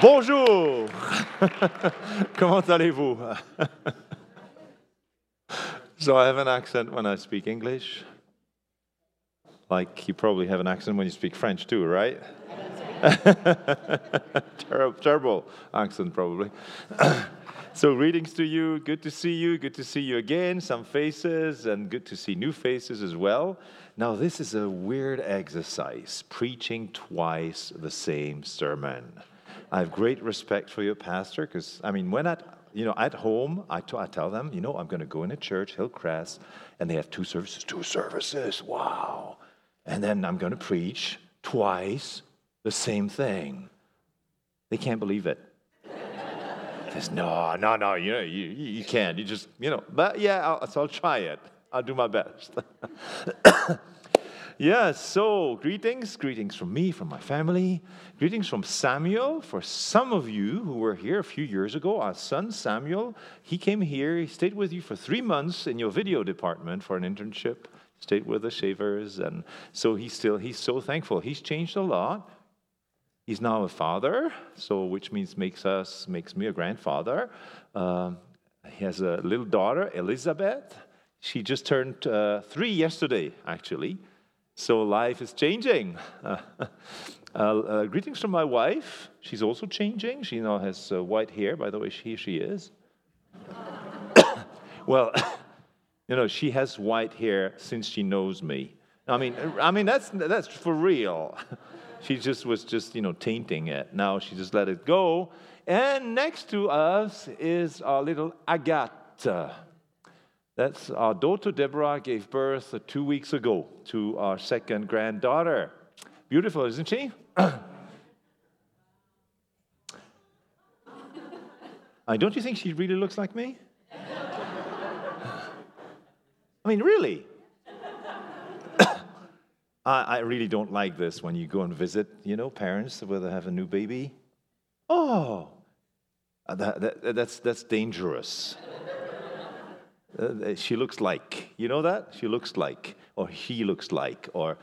Bonjour! Comment allez-vous? So I have an accent when I speak English. Like you probably have an accent when you speak French too, right? Terrible accent probably. So greetings to you. Good to see you. Good to see you again. Some faces and good to see new faces as well. Now this is a weird exercise, preaching twice the same sermon. I have great respect for your pastor because, I mean, when at home, I tell them, you know, I'm going to go into church, Hillcrest, and they have two services, wow. And then I'm going to preach twice the same thing. They can't believe it. Says, no, you can't. You just, but yeah, I'll try it. I'll do my best. Yeah, so greetings from me, from my family, greetings from Samuel. For some of you who were here a few years ago, our son Samuel, he came here, he stayed with you for 3 months in your video department for an internship, stayed with the Shavers, and so he's so thankful. He's changed a lot. He's now a father, so which means makes me a grandfather. He has a little daughter, Elizabeth. She just turned 3 yesterday, actually. So life is changing. Greetings from my wife. She's also changing. She now has white hair. By the way, here she is. Well, she has white hair since she knows me. I mean that's for real. She was tainting it. Now she just let it go. And next to us is our little Agathe. That's our daughter, Deborah, gave birth 2 weeks ago to our second granddaughter. Beautiful, isn't she? Don't you think she really looks like me? Really? I really don't like this when you go and visit, parents where they have a new baby. Oh, that's dangerous. She looks like, she looks like, or he looks like, or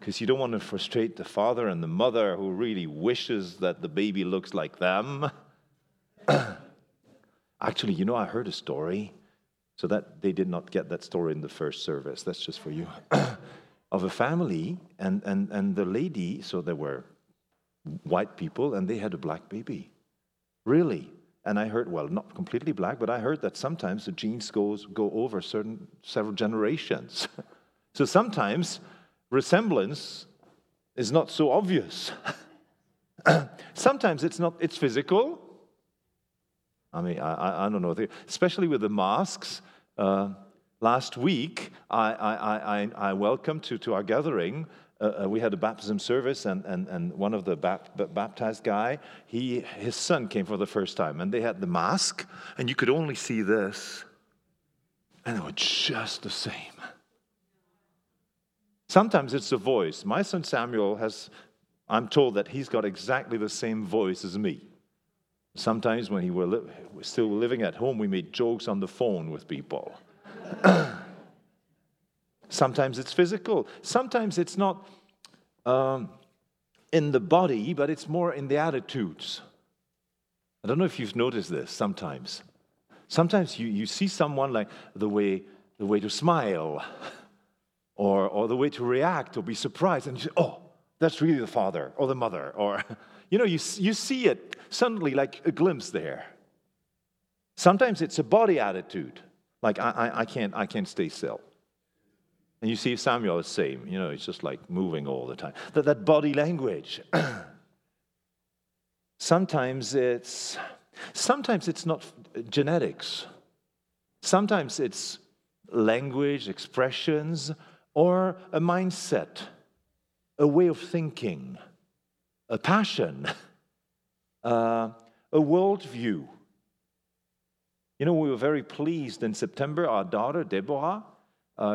because you don't want to frustrate the father and the mother who really wishes that the baby looks like them. Actually, I heard a story, so that they did not get that story in the first service. That's just for you. Of a family and the lady, so there were white people and they had a black baby. Really? And I heard, well, not completely black, but I heard that sometimes the genes go over several generations. So sometimes resemblance is not so obvious. Sometimes it's physical. I don't know, especially with the masks. Last week, I welcomed to our gathering. We had a baptism service, and one of the baptized guy, his son came for the first time, and they had the mask, and you could only see this, and they were just the same. Sometimes it's the voice. My son Samuel I'm told that he's got exactly the same voice as me. Sometimes when he were still living at home, we made jokes on the phone with people. Sometimes it's physical. Sometimes it's not in the body, but it's more in the attitudes. I don't know if you've noticed this sometimes. Sometimes you see someone like the way to smile or the way to react or be surprised. And you say, oh, that's really the father or the mother. Or, you see it suddenly like a glimpse there. Sometimes it's a body attitude. Like, I can't stay still. And you see Samuel is the same. He's just like moving all the time. That body language. Sometimes it's not genetics. Sometimes it's language, expressions, or a mindset, a way of thinking, a passion, a worldview. We were very pleased in September. Our daughter, Deborah,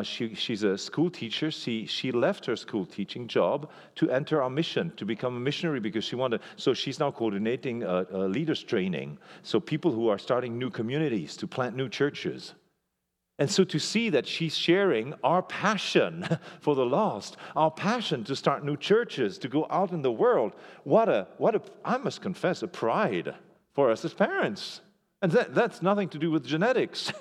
she's a school teacher. She left her school teaching job to enter our mission, to become a missionary because she wanted. So she's now coordinating leaders training. So people who are starting new communities to plant new churches. And so to see that she's sharing our passion for the lost, our passion to start new churches, to go out in the world, what a I must confess, a pride for us as parents. And that's nothing to do with genetics.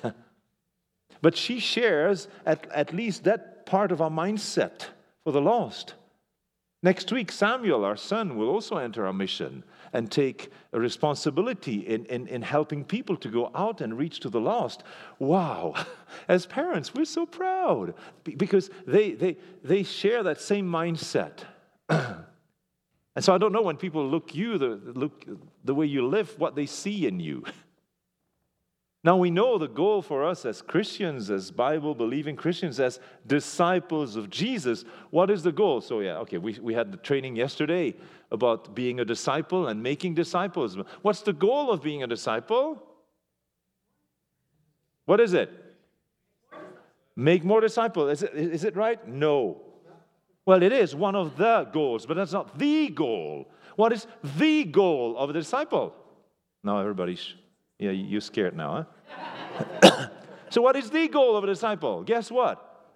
But she shares at least that part of our mindset for the lost. Next week, Samuel, our son, will also enter our mission and take a responsibility in helping people to go out and reach to the lost. Wow. As parents, we're so proud because they share that same mindset. And so I don't know when people look the way you live, what they see in you. Now we know the goal for us as Christians, as Bible-believing Christians, as disciples of Jesus. What is the goal? So we had the training yesterday about being a disciple and making disciples. What's the goal of being a disciple? What is it? Make more disciples. Is it right? No. Well, it is one of the goals, but that's not the goal. What is the goal of a disciple? Now everybody's... Yeah, you're scared now, huh? So what is the goal of a disciple? Guess what?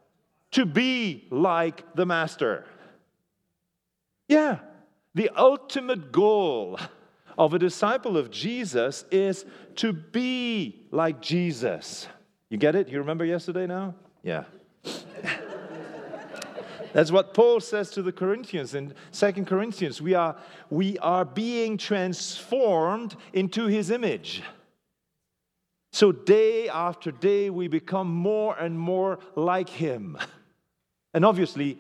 To be like the master. Yeah. The ultimate goal of a disciple of Jesus is to be like Jesus. You get it? You remember yesterday now? Yeah. That's what Paul says to the Corinthians in 2 Corinthians. We are being transformed into his image. So day after day, we become more and more like him. And obviously, it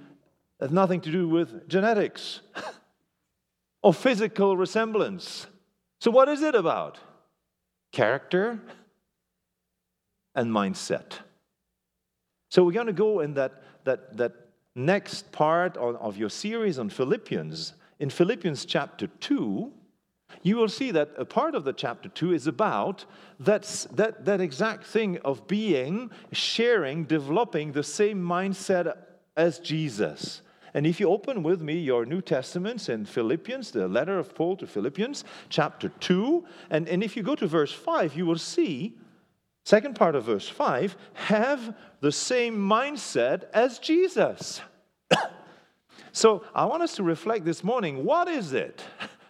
has nothing to do with genetics or physical resemblance. So what is it about? Character and mindset. So we're going to go in that next part of your series on Philippians. In Philippians chapter 2, you will see that a part of the chapter 2 is about that exact thing of being, sharing, developing the same mindset as Jesus. And if you open with me your New Testaments in Philippians, the letter of Paul to Philippians, chapter 2, and if you go to verse 5, you will see, second part of verse 5, have the same mindset as Jesus. So I want us to reflect this morning, what is it?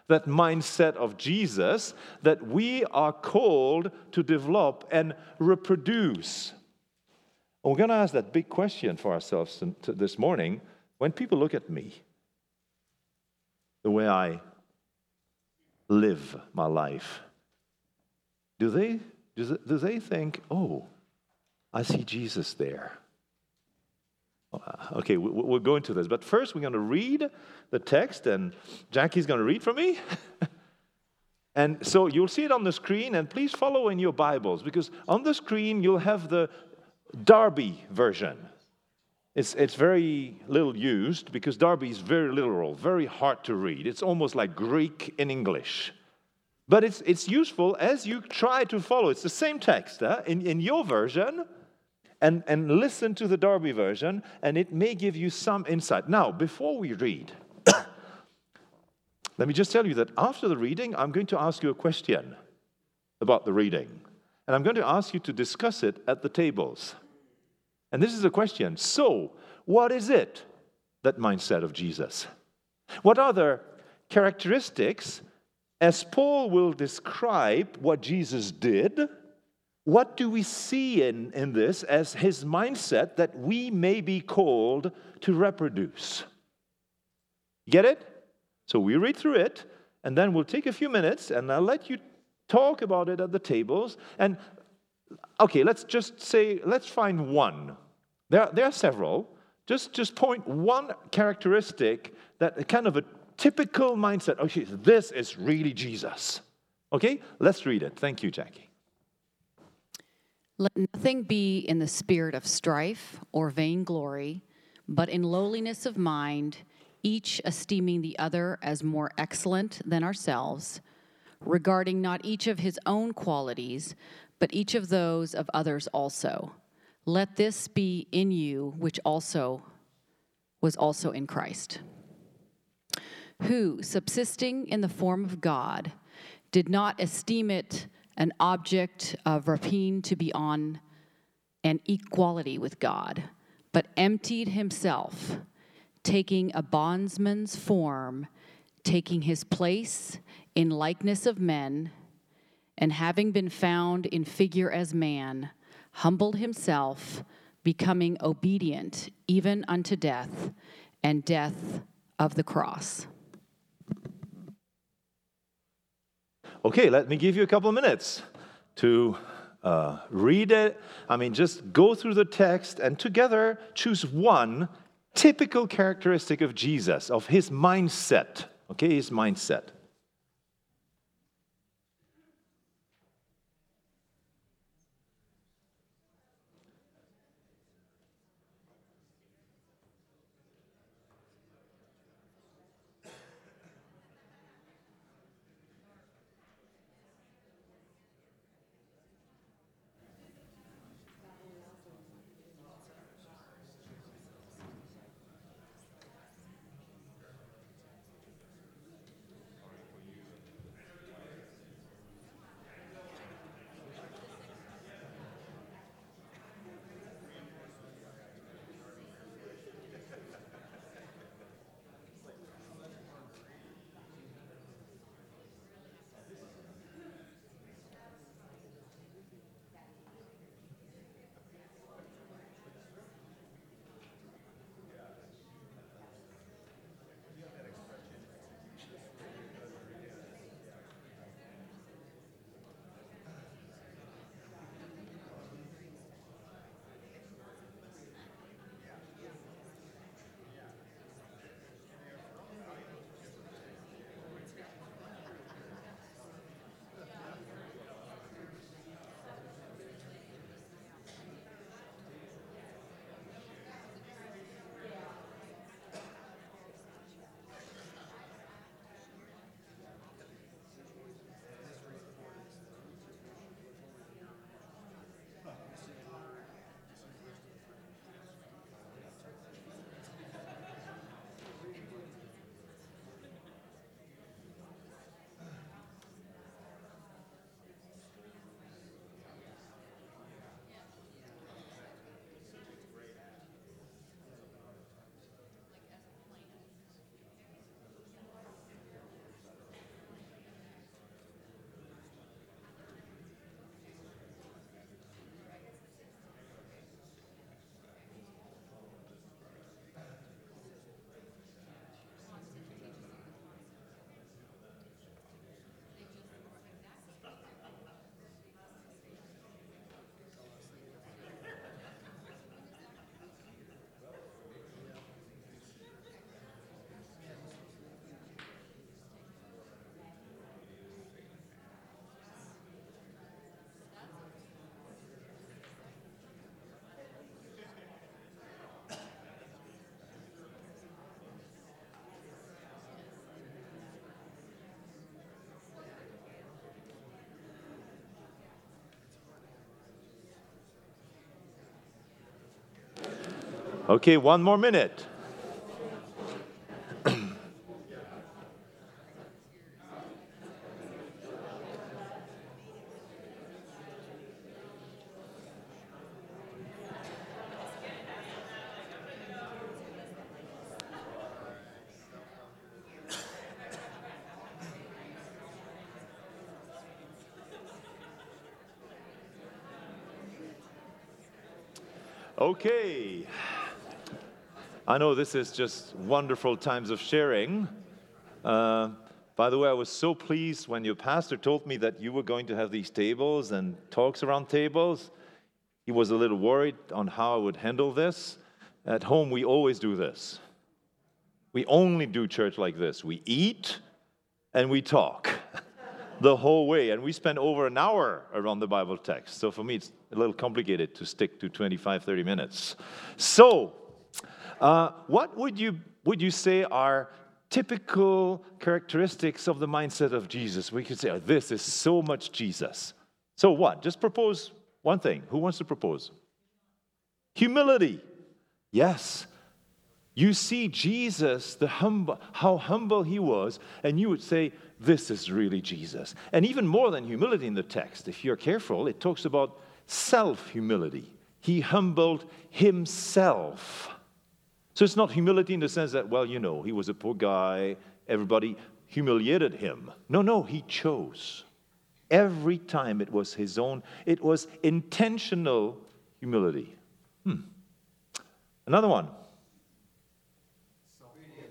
That mindset of Jesus that we are called to develop and reproduce. And we're going to ask that big question for ourselves this morning. When people look at me, the way I live my life, do they think, oh, I see Jesus there? Okay, we'll go into this, but first we're going to read the text, and Jackie's going to read for me. And so you'll see it on the screen, and please follow in your Bibles, because on the screen you'll have the Darby version. It's very little used, because Darby is very literal, very hard to read. It's almost like Greek in English. But it's useful as you try to follow. It's the same text in your version, and listen to the Darby version, and it may give you some insight. Now, before we read, let me just tell you that after the reading, I'm going to ask you a question about the reading. And I'm going to ask you to discuss it at the tables. And this is a question. So, what is it, that mindset of Jesus? What other characteristics, as Paul will describe what Jesus did, what do we see in this as his mindset that we may be called to reproduce? Get it? So we read through it, and then we'll take a few minutes, and I'll let you talk about it at the tables. And, okay, let's find one. There are several. Just point one characteristic, that kind of a typical mindset. Okay, this is really Jesus. Okay, let's read it. Thank you, Jackie. Let nothing be in the spirit of strife or vainglory, but in lowliness of mind, each esteeming the other as more excellent than ourselves, regarding not each of his own qualities, but each of those of others also. Let this be in you, which also was also in Christ, who, subsisting in the form of God, did not esteem it an object of rapine to be on and equality with God, but emptied himself, taking a bondsman's form, taking his place in likeness of men, and having been found in figure as man, humbled himself, becoming obedient even unto death, and death of the cross. Okay, let me give you a couple of minutes to read it. I mean, just go through the text and together choose one typical characteristic of Jesus, of his mindset. Okay, his mindset. Okay, one more minute. Okay. I know this is just wonderful times of sharing. By the way, I was so pleased when your pastor told me that you were going to have these tables and talks around tables. He was a little worried on how I would handle this. At home, we always do this. We only do church like this. We eat and we talk the whole way. And we spend over an hour around the Bible text. So for me, it's a little complicated to stick to 25, 30 minutes. So, what would you say are typical characteristics of the mindset of Jesus? We could say, oh, this is so much Jesus. So what? Just propose one thing. Who wants to propose? Humility. Yes. You see Jesus, how humble he was, and you would say, this is really Jesus. And even more than humility in the text, if you're careful, it talks about self-humility. He humbled himself. So it's not humility in the sense that, well, you know, he was a poor guy, everybody humiliated him. No, he chose. Every time it was his own. It was intentional humility. Another one. Self-focused.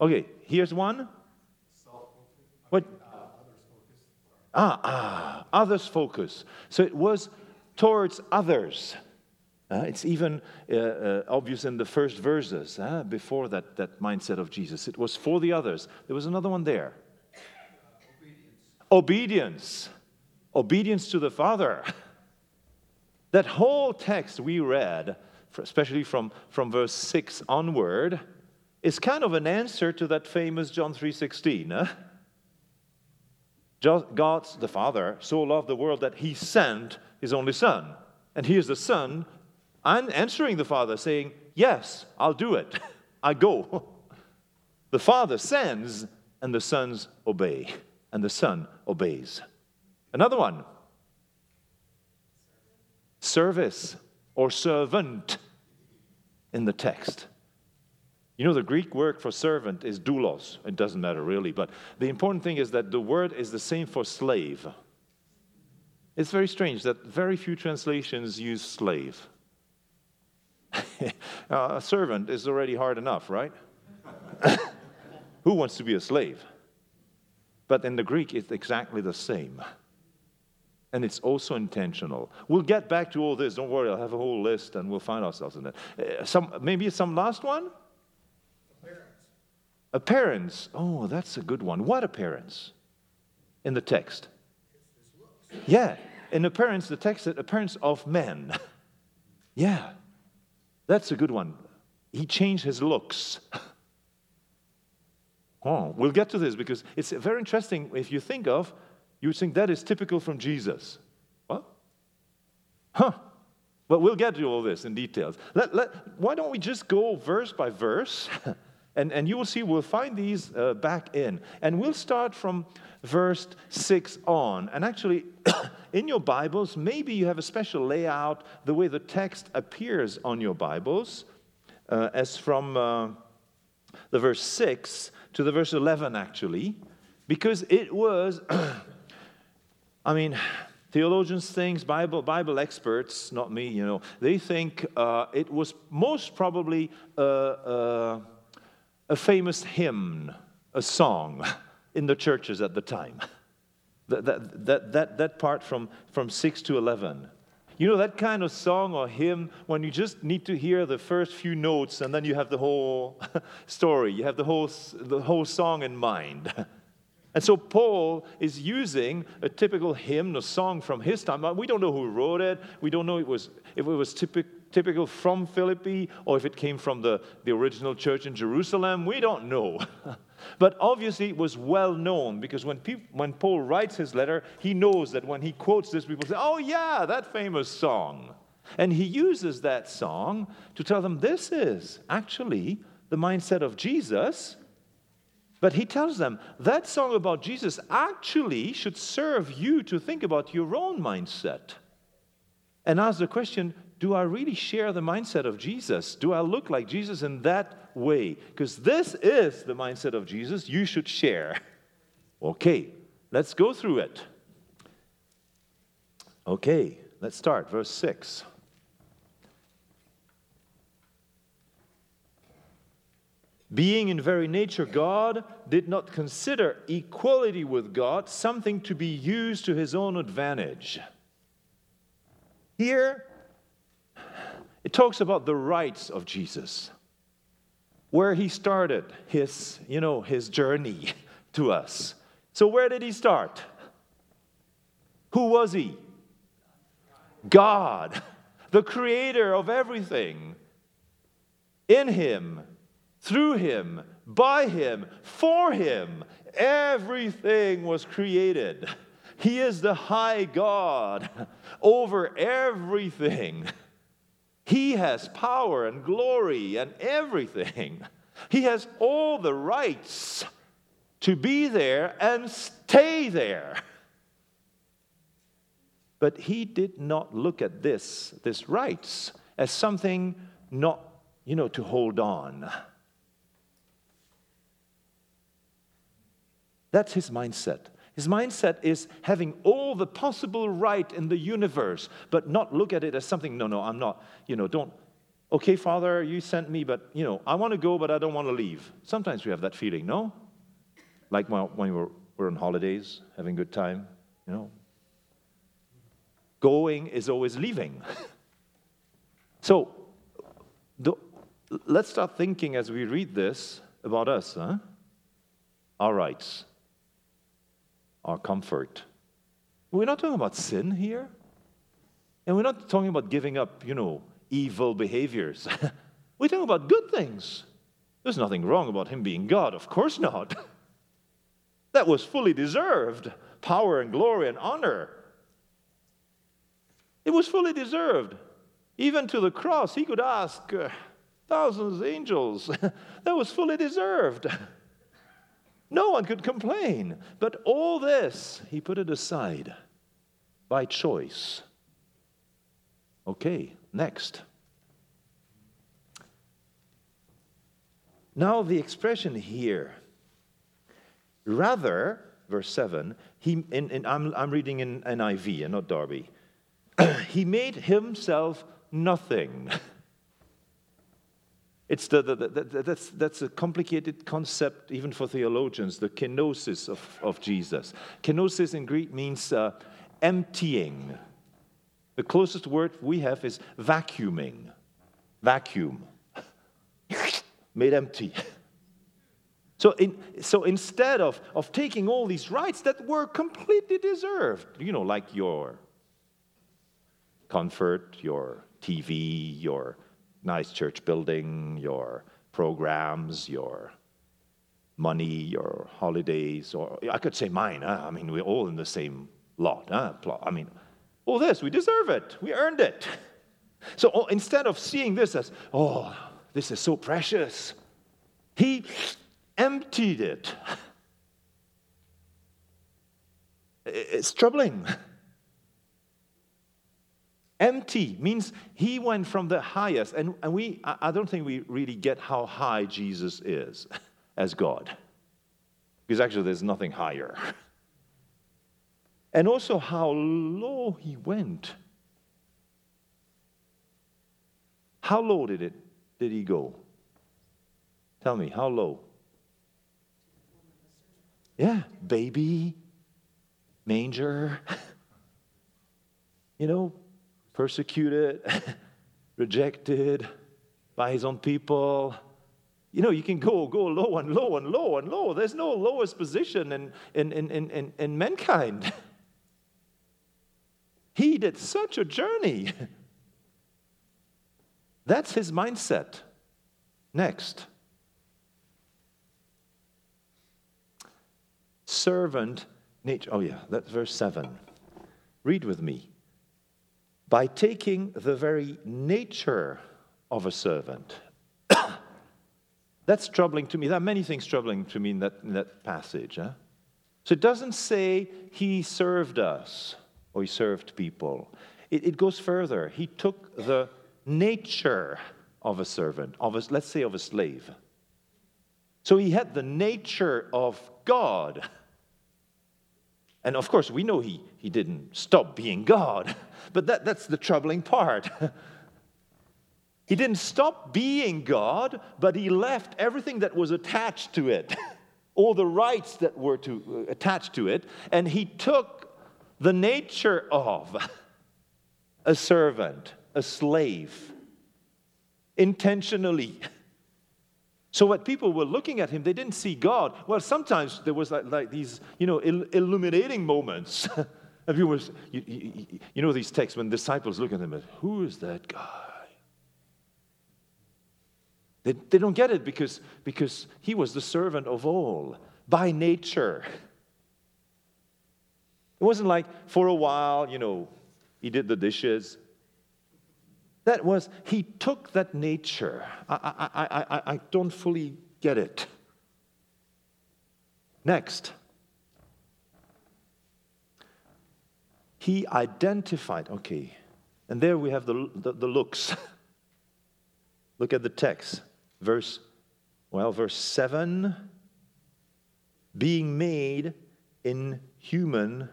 Okay, here's one. Self-focused. What? Others focus. So it was towards others. It's even obvious in the first verses, before that mindset of Jesus. It was for the others. There was another one there. Obedience to the Father. That whole text we read, especially from verse 6 onward, is kind of an answer to that famous John 3:16. God, the Father, so loved the world that he sent his only Son. And here's the Son answering the Father, saying, yes, I'll do it. I go. The Father sends, and the Sons obey. And the Son obeys. Another one. Service or servant in the text. You know, the Greek word for servant is doulos. It doesn't matter really, but the important thing is that the word is the same for slave. It's very strange that very few translations use slave. A servant is already hard enough, right? Who wants to be a slave? But in the Greek, it's exactly the same. And it's also intentional. We'll get back to all this. Don't worry, I'll have a whole list, and we'll find ourselves in it. Maybe some last one? Appearance. Oh, that's a good one. What appearance in the text? Yeah, in appearance, the text said appearance of men. Yeah, that's a good one. He changed his looks. Oh, we'll get to this because it's very interesting. If you think of, you would think that is typical from Jesus. What? Huh. But we'll get to all this in details. Why don't we just go verse by verse? And you will see we'll find these back in. And we'll start from verse 6 on. And actually, in your Bibles, maybe you have a special layout, the way the text appears on your Bibles, as from the verse 6 to the verse 11, actually. Because it was, theologians think, Bible experts, not me, you know, they think it was most probably a famous hymn, a song in the churches at the time. That part from 6 to 11. You know, that kind of song or hymn when you just need to hear the first few notes and then you have the whole story. You have the whole song in mind. And so Paul is using a typical hymn or song from his time. We don't know who wrote it. We don't know if it was typical from Philippi or if it came from the original church in Jerusalem. We don't know. But obviously it was well known because when Paul writes his letter, he knows that when he quotes this, people say, oh yeah, that famous song. And he uses that song to tell them this is actually the mindset of Jesus. But he tells them, that song about Jesus actually should serve you to think about your own mindset. And ask the question, do I really share the mindset of Jesus? Do I look like Jesus in that way? Because this is the mindset of Jesus you should share. Okay, let's go through it. Okay, let's start, verse 6. Being in very nature God, did not consider equality with God something to be used to his own advantage. Here, it talks about the rights of Jesus, where he started his journey to us. So where did he start? Who was he? God, the creator of everything. In him, through him, by him, for him, everything was created. He is the high God over everything. He has power and glory and everything. He has all the rights to be there and stay there. But he did not look at this rights as something not, to hold on. That's his mindset. His mindset is having all the possible right in the universe, but not look at it as something, no, I'm not, don't, okay, Father, you sent me, but, I want to go, but I don't want to leave. Sometimes we have that feeling, no? Like when we're on holidays, having a good time, Going is always leaving. So, let's start thinking as we read this about us, huh? Our rights. Our comfort. We're not talking about sin here. And we're not talking about giving up, evil behaviors. We're talking about good things. There's nothing wrong about him being God. Of course not. That was fully deserved. Power and glory and honor. It was fully deserved. Even to the cross, he could ask thousands of angels. That was fully deserved. No one could complain. But all this, he put it aside by choice. Okay, next. Now the expression here. Rather, verse 7, I'm reading in NIV and not Darby. He made himself nothing. It's that's a complicated concept even for theologians, the kenosis of Jesus. Kenosis in Greek means emptying. The closest word we have is vacuuming. Vacuum. Made empty. So instead of taking all these rights that were completely deserved, like your comfort, your TV, your nice church building, your programs, your money, your holidays, or I could say mine. Huh? I mean, we're all in the same lot. Huh? I mean, all this, we deserve it. We earned it. So instead of seeing this as, this is so precious, he emptied it. It's troubling. Empty means he went from the highest, and I don't think we really get how high Jesus is as God, because actually there's nothing higher. And also how low he went. How low did he go? Tell me, how low? Yeah, baby, manger, persecuted, rejected by his own people. You can go low and low and low and low. There's no lowest position in mankind. He did such a journey. That's his mindset. Next. Servant nature. Oh yeah, that's verse 7. Read with me. By taking the very nature of a servant. That's troubling to me. There are many things troubling to me in that passage. Huh? So it doesn't say he served us or he served people. It goes further. He took the nature of a servant, let's say of a slave. So he had the nature of God. And of course, we know he didn't stop being God, but that's the troubling part. He didn't stop being God, but he left everything that was attached to it, all the rights that were attached to it, and he took the nature of a servant, a slave, intentionally. So what people were looking at him, they didn't see God. Well, sometimes there was like these, illuminating moments. And people was, these texts when disciples look at him and who is that guy? They don't get it because he was the servant of all by nature. It wasn't like for a while, he did the dishes. That was, he took that nature. I don't fully get it. Next. He identified, okay. And there we have the looks. Look at the text. Verse 7, being made in human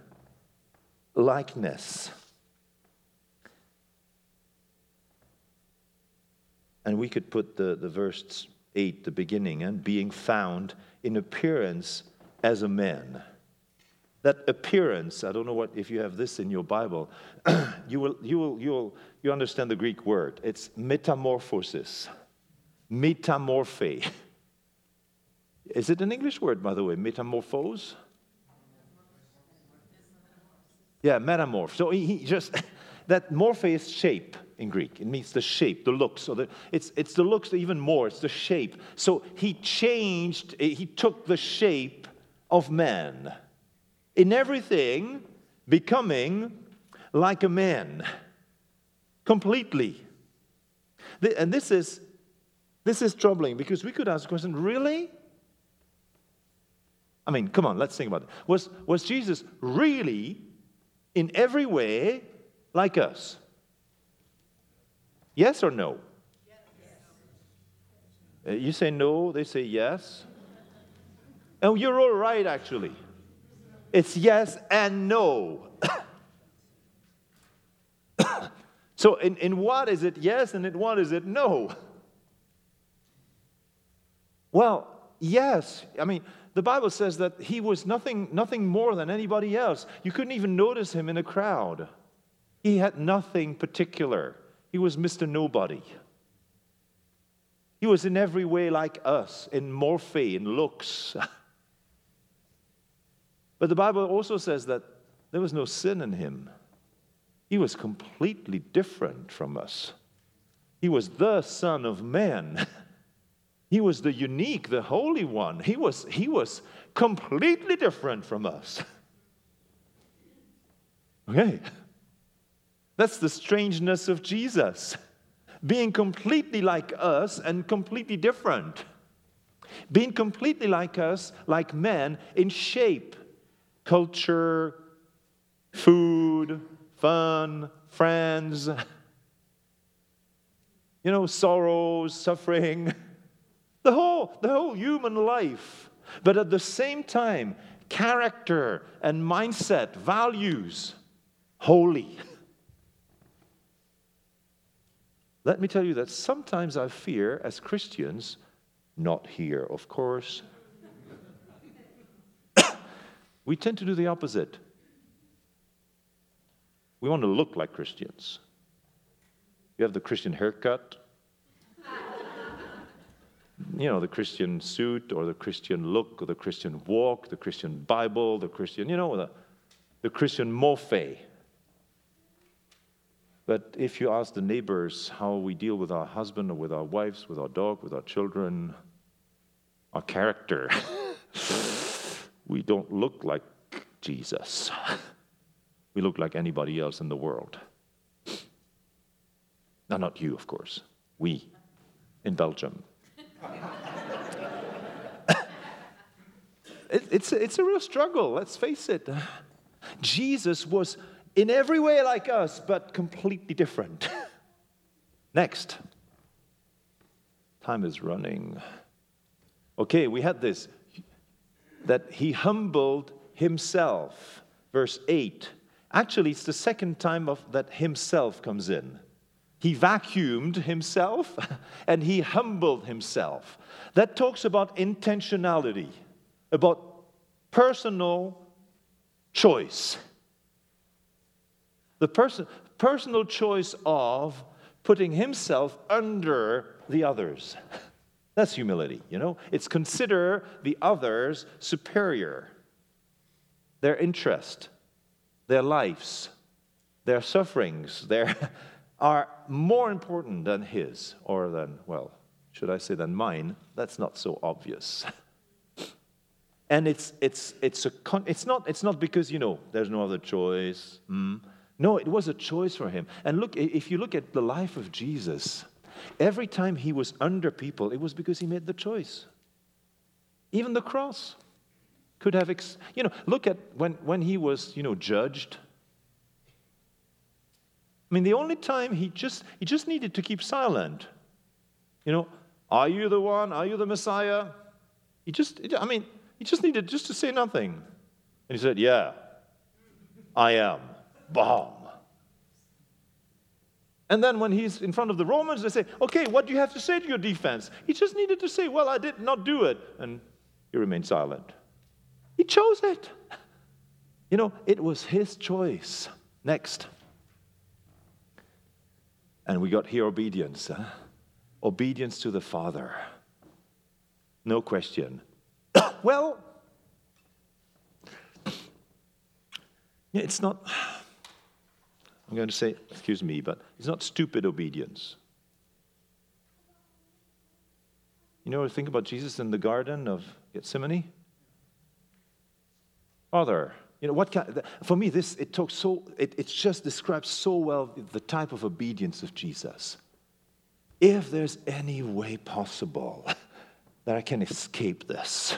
likeness. And we could put the verse 8, the beginning, and being found in appearance as a man. That appearance, I don't know what if you have this in your Bible, you understand the Greek word. It's metamorphosis. Metamorphe. Is it an English word, by the way? Metamorphose? Yeah, metamorph. So he just that morphe is shape in Greek. It means the shape, the looks. So it's the looks even more. It's the shape. So he changed. He took the shape of man. In everything, becoming like a man, completely. And this is troubling, because we could ask the question, really? I mean, come on, let's think about it. Was Jesus really, in every way, like us? Yes or no? Yes. You say no, they say yes. Oh, you're all right, actually. It's yes and no. So in what is it yes and in what is it no? Well, yes. I mean, the Bible says that he was nothing more than anybody else. You couldn't even notice him in a crowd. He had nothing particular. He was Mr. Nobody. He was in every way like us, in morphe, in looks. But the Bible also says that there was no sin in him. He was completely different from us. He was the Son of Man. He was the unique, the Holy One. He was completely different from us. Okay. That's the strangeness of Jesus. Being completely like us and completely different. Being completely like us, like men, in shape. Culture, food, fun, friends, sorrows, suffering, the whole human life. But at the same time, character and mindset, values, holy. Let me tell you that sometimes I fear, as Christians, not here, of course, we tend to do the opposite. We want to look like Christians. You have the Christian haircut, the Christian suit, or the Christian look, or the Christian walk, the Christian Bible, the Christian, the Christian morphe. But if you ask the neighbors how we deal with our husband, or with our wives, with our dog, with our children, our character. We don't look like Jesus. We look like anybody else in the world. No, not you, of course. We, in Belgium. It's a real struggle, let's face it. Jesus was in every way like us, but completely different. Next. Time is running. Okay, we had this. That he humbled himself. Verse 8. Actually, it's the second time that himself comes in. He vacuumed himself and he humbled himself. That talks about intentionality, about personal choice. The personal choice of putting himself under the others. That's humility, It's consider the others superior. Their interest, their lives, their sufferings, are more important than his, or than, should I say than mine? That's not so obvious. And it's not because, there's no other choice. No, it was a choice for him. And look, if you look at the life of Jesus, every time he was under people, it was because he made the choice. Even the cross could have, look at when he was, judged. I mean, the only time he just needed to keep silent You know, are you the one? Are you the Messiah? He just needed just to say nothing. And he said, yeah, I am. Bomb. And then when he's in front of the Romans, they say, okay, what do you have to say to your defense? He just needed to say, well, I did not do it. And he remained silent. He chose it. You know, it was his choice. Next. And we got here obedience. Huh? Obedience to the Father. No question. Well, it's not... I'm going to say, excuse me, but it's not stupid obedience. You know, think about Jesus in the Garden of Gethsemane. Father, you know what? For me, this it just describes so well the type of obedience of Jesus. If there's any way possible that I can escape this,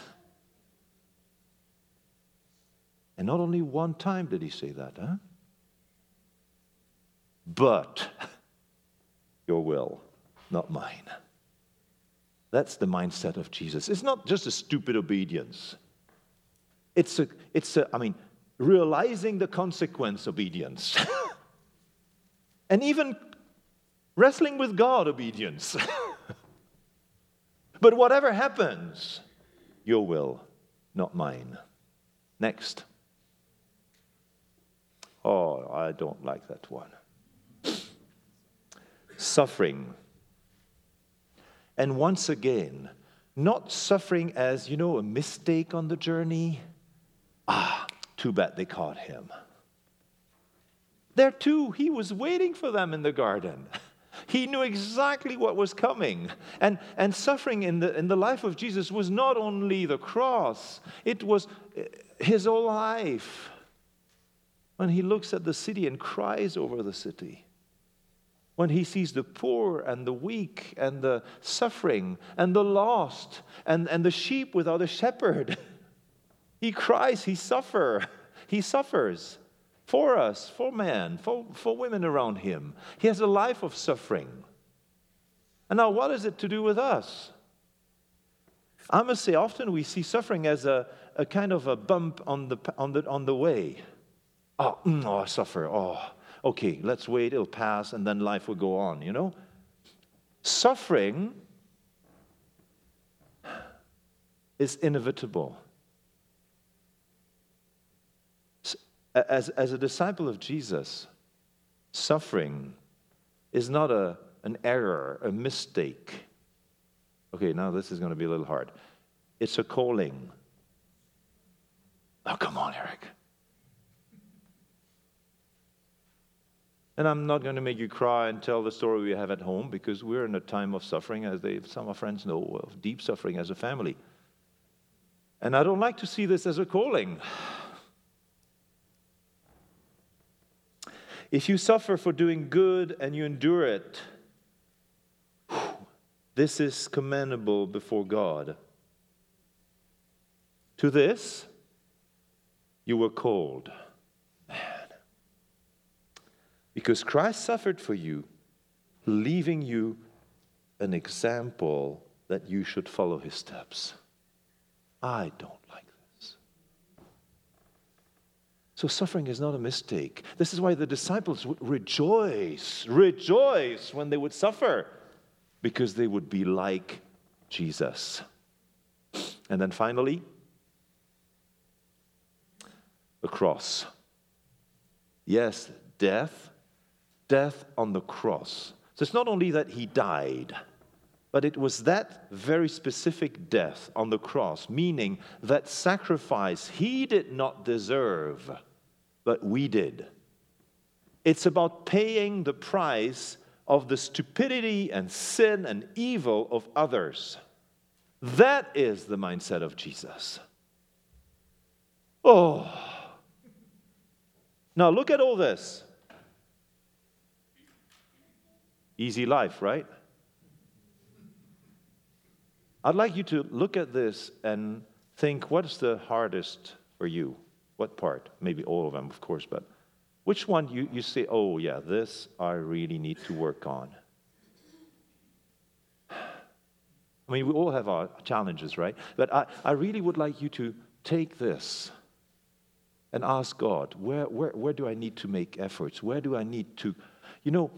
and not only one time did he say that, huh? But your will, not mine. That's the mindset of Jesus. It's not just a stupid obedience. It's realizing the consequence obedience. And even wrestling with God obedience. But whatever happens, your will, not mine. Next. Oh, I don't like that one. Suffering. And once again, not suffering as, you know, a mistake on the journey. Too bad they caught him. There too, he was waiting for them in the garden. He knew exactly what was coming. And suffering in the life of Jesus was not only the cross, it was his whole life. When he looks at the city and cries over the city. When he sees the poor and the weak and the suffering and the lost and the sheep without a shepherd, he cries, he suffers for us, for man, for women around him. He has a life of suffering. And now what is it to do with us? I must say often we see suffering as a kind of a bump on the way. I suffer, okay, let's wait, it'll pass, and then life will go on, you know? Suffering is inevitable. As a disciple of Jesus, suffering is not an error, a mistake. Okay, now this is going to be a little hard. It's a calling. Oh, come on, Eric. And I'm not going to make you cry and tell the story we have at home, because we're in a time of suffering, as some of our friends know, of deep suffering as a family. And I don't like to see this as a calling. If you suffer for doing good and you endure it, this is commendable before God. To this, you were called. Because Christ suffered for you, leaving you an example that you should follow his steps. I don't like this. So suffering is not a mistake. This is why the disciples would rejoice when they would suffer, because they would be like Jesus. And then finally, the cross. Yes, death on the cross. So it's not only that he died, but it was that very specific death on the cross, meaning that sacrifice he did not deserve, but we did. It's about paying the price of the stupidity and sin and evil of others. That is the mindset of Jesus. Oh. Now look at all this. Easy life, right? I'd like you to look at this and think, what's the hardest for you? What part? Maybe all of them, of course, but which one you say, oh yeah, this I really need to work on? I mean, we all have our challenges, right? But I really would like you to take this and ask God, where do I need to make efforts? Where do I need to, you know,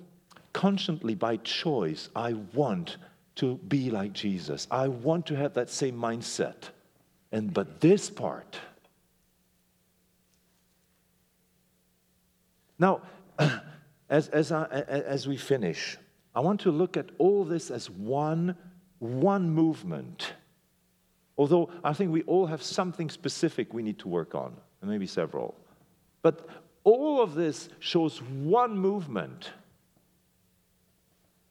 consciently by choice, I want to be like Jesus. I want to have that same mindset. But this part. Now, as we finish, I want to look at all this as one movement. Although I think we all have something specific we need to work on, and maybe several. But all of this shows one movement.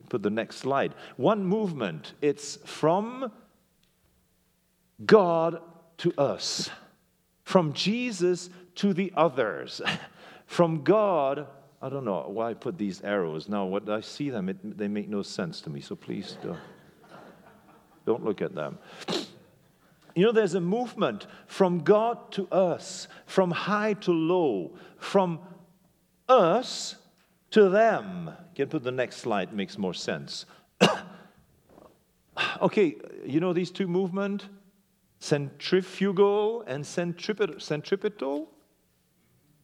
Put the next slide. One movement. It's from God to us. From Jesus to the others. From God, I don't know why I put these arrows. Now, when I see them, they make no sense to me, so please don't look at them. You know, there's a movement from God to us, from high to low, from us to them. You can put the next slide, it makes more sense. Okay, you know these two movements? Centrifugal and centripetal?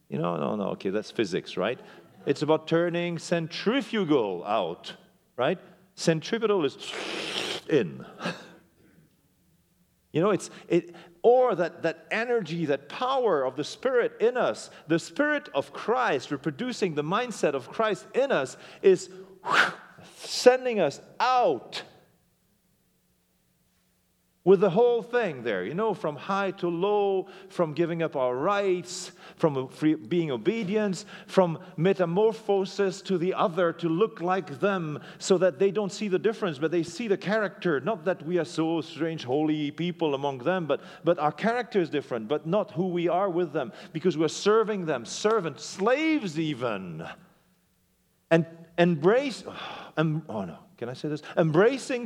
You know, no, okay, that's physics, right? It's about turning centrifugal out, right? Centripetal is in. You know, or that energy, that power of the Spirit in us, the Spirit of Christ reproducing the mindset of Christ in us is sending us out with the whole thing there, you know, from high to low, from giving up our rights, from being obedient, from metamorphosis to the other, to look like them, so that they don't see the difference, but they see the character. Not that we are so strange, holy people among them, but our character is different, but not who we are with them, because we're serving them, servants, slaves even. And embracing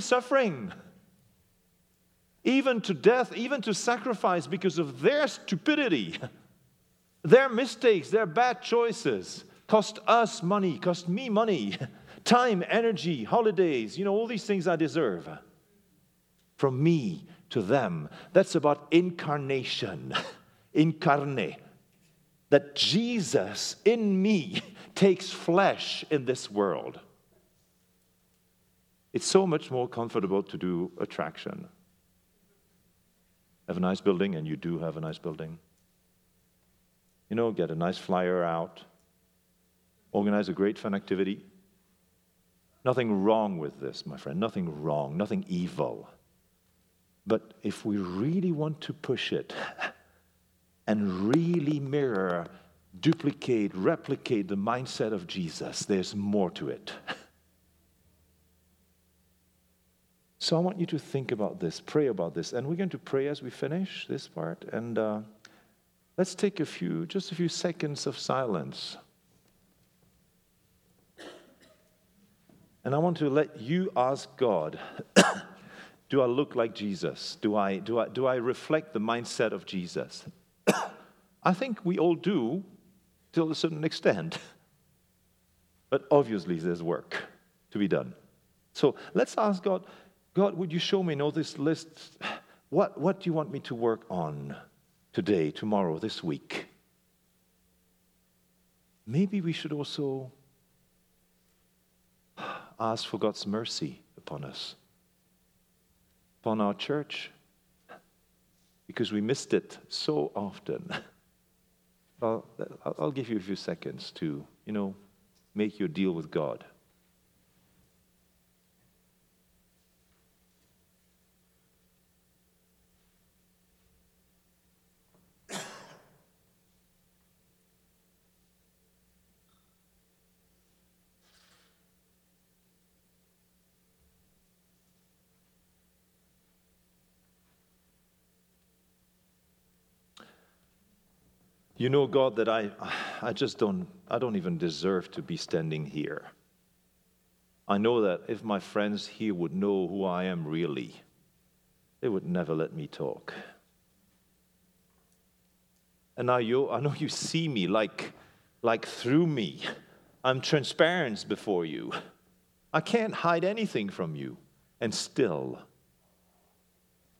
suffering. Even to death, even to sacrifice because of their stupidity, their mistakes, their bad choices, cost us money, cost me money, time, energy, holidays, you know, all these things I deserve. From me to them. That's about incarnation, incarne, that Jesus in me takes flesh in this world. It's so much more comfortable to do attraction. Have a nice building, and you do have a nice building. You know, get a nice flyer out. Organize a great fun activity. Nothing wrong with this, my friend. Nothing wrong, nothing evil. But if we really want to push it and really mirror, duplicate, replicate the mindset of Jesus, there's more to it. So I want you to think about this, pray about this, and we're going to pray as we finish this part. And let's take a few seconds of silence. And I want to let you ask God, do I look like Jesus? Do I reflect the mindset of Jesus? I think we all do, to a certain extent, but obviously there's work to be done. So let's ask God, would you show me, this list, what do you want me to work on today, tomorrow, this week? Maybe we should also ask for God's mercy upon us, upon our church, because we missed it so often. Well, I'll give you a few seconds to, make your deal with God. You know, God, that I just don't even deserve to be standing here. I know that if my friends here would know who I am really, they would never let me talk. And now I know you see me like through me. I'm transparent before you. I can't hide anything from you. And still,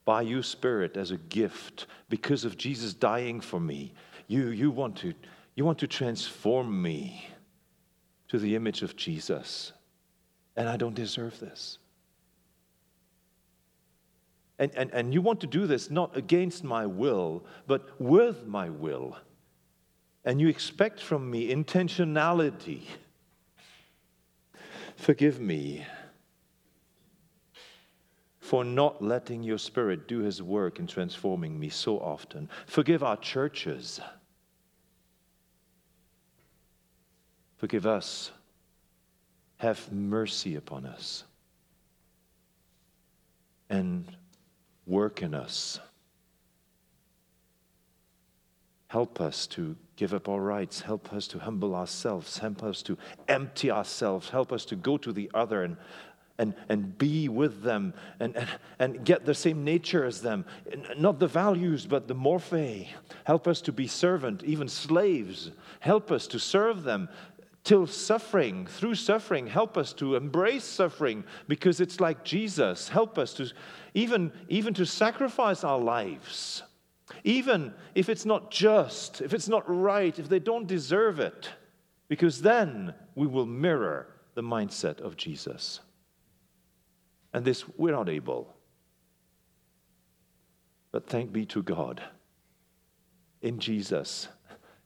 by your Spirit as a gift because of Jesus dying for me. You want to transform me to the image of Jesus. And I don't deserve this. And you want to do this not against my will, but with my will. And you expect from me intentionality. Forgive me for not letting your Spirit do his work in transforming me so often. Forgive our churches. Forgive us. Have mercy upon us. And work in us. Help us to give up our rights. Help us to humble ourselves. Help us to empty ourselves. Help us to go to the other and be with them and get the same nature as them. Not the values, but the morphe. Help us to be servant, even slaves. Help us to serve them till suffering, through suffering. Help us to embrace suffering because it's like Jesus. Help us to even to sacrifice our lives. Even if it's not just, if it's not right, if they don't deserve it, because then we will mirror the mindset of Jesus. And this we're not able. But thank be to God. In Jesus,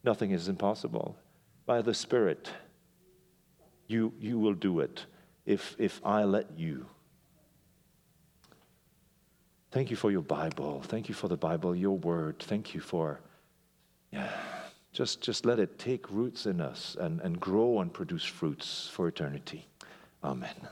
nothing is impossible. By the Spirit, you will do it if I let you. Thank you for your Bible. Thank you for the Bible, your word. Thank you for, just let it take roots in us and grow and produce fruits for eternity. Amen.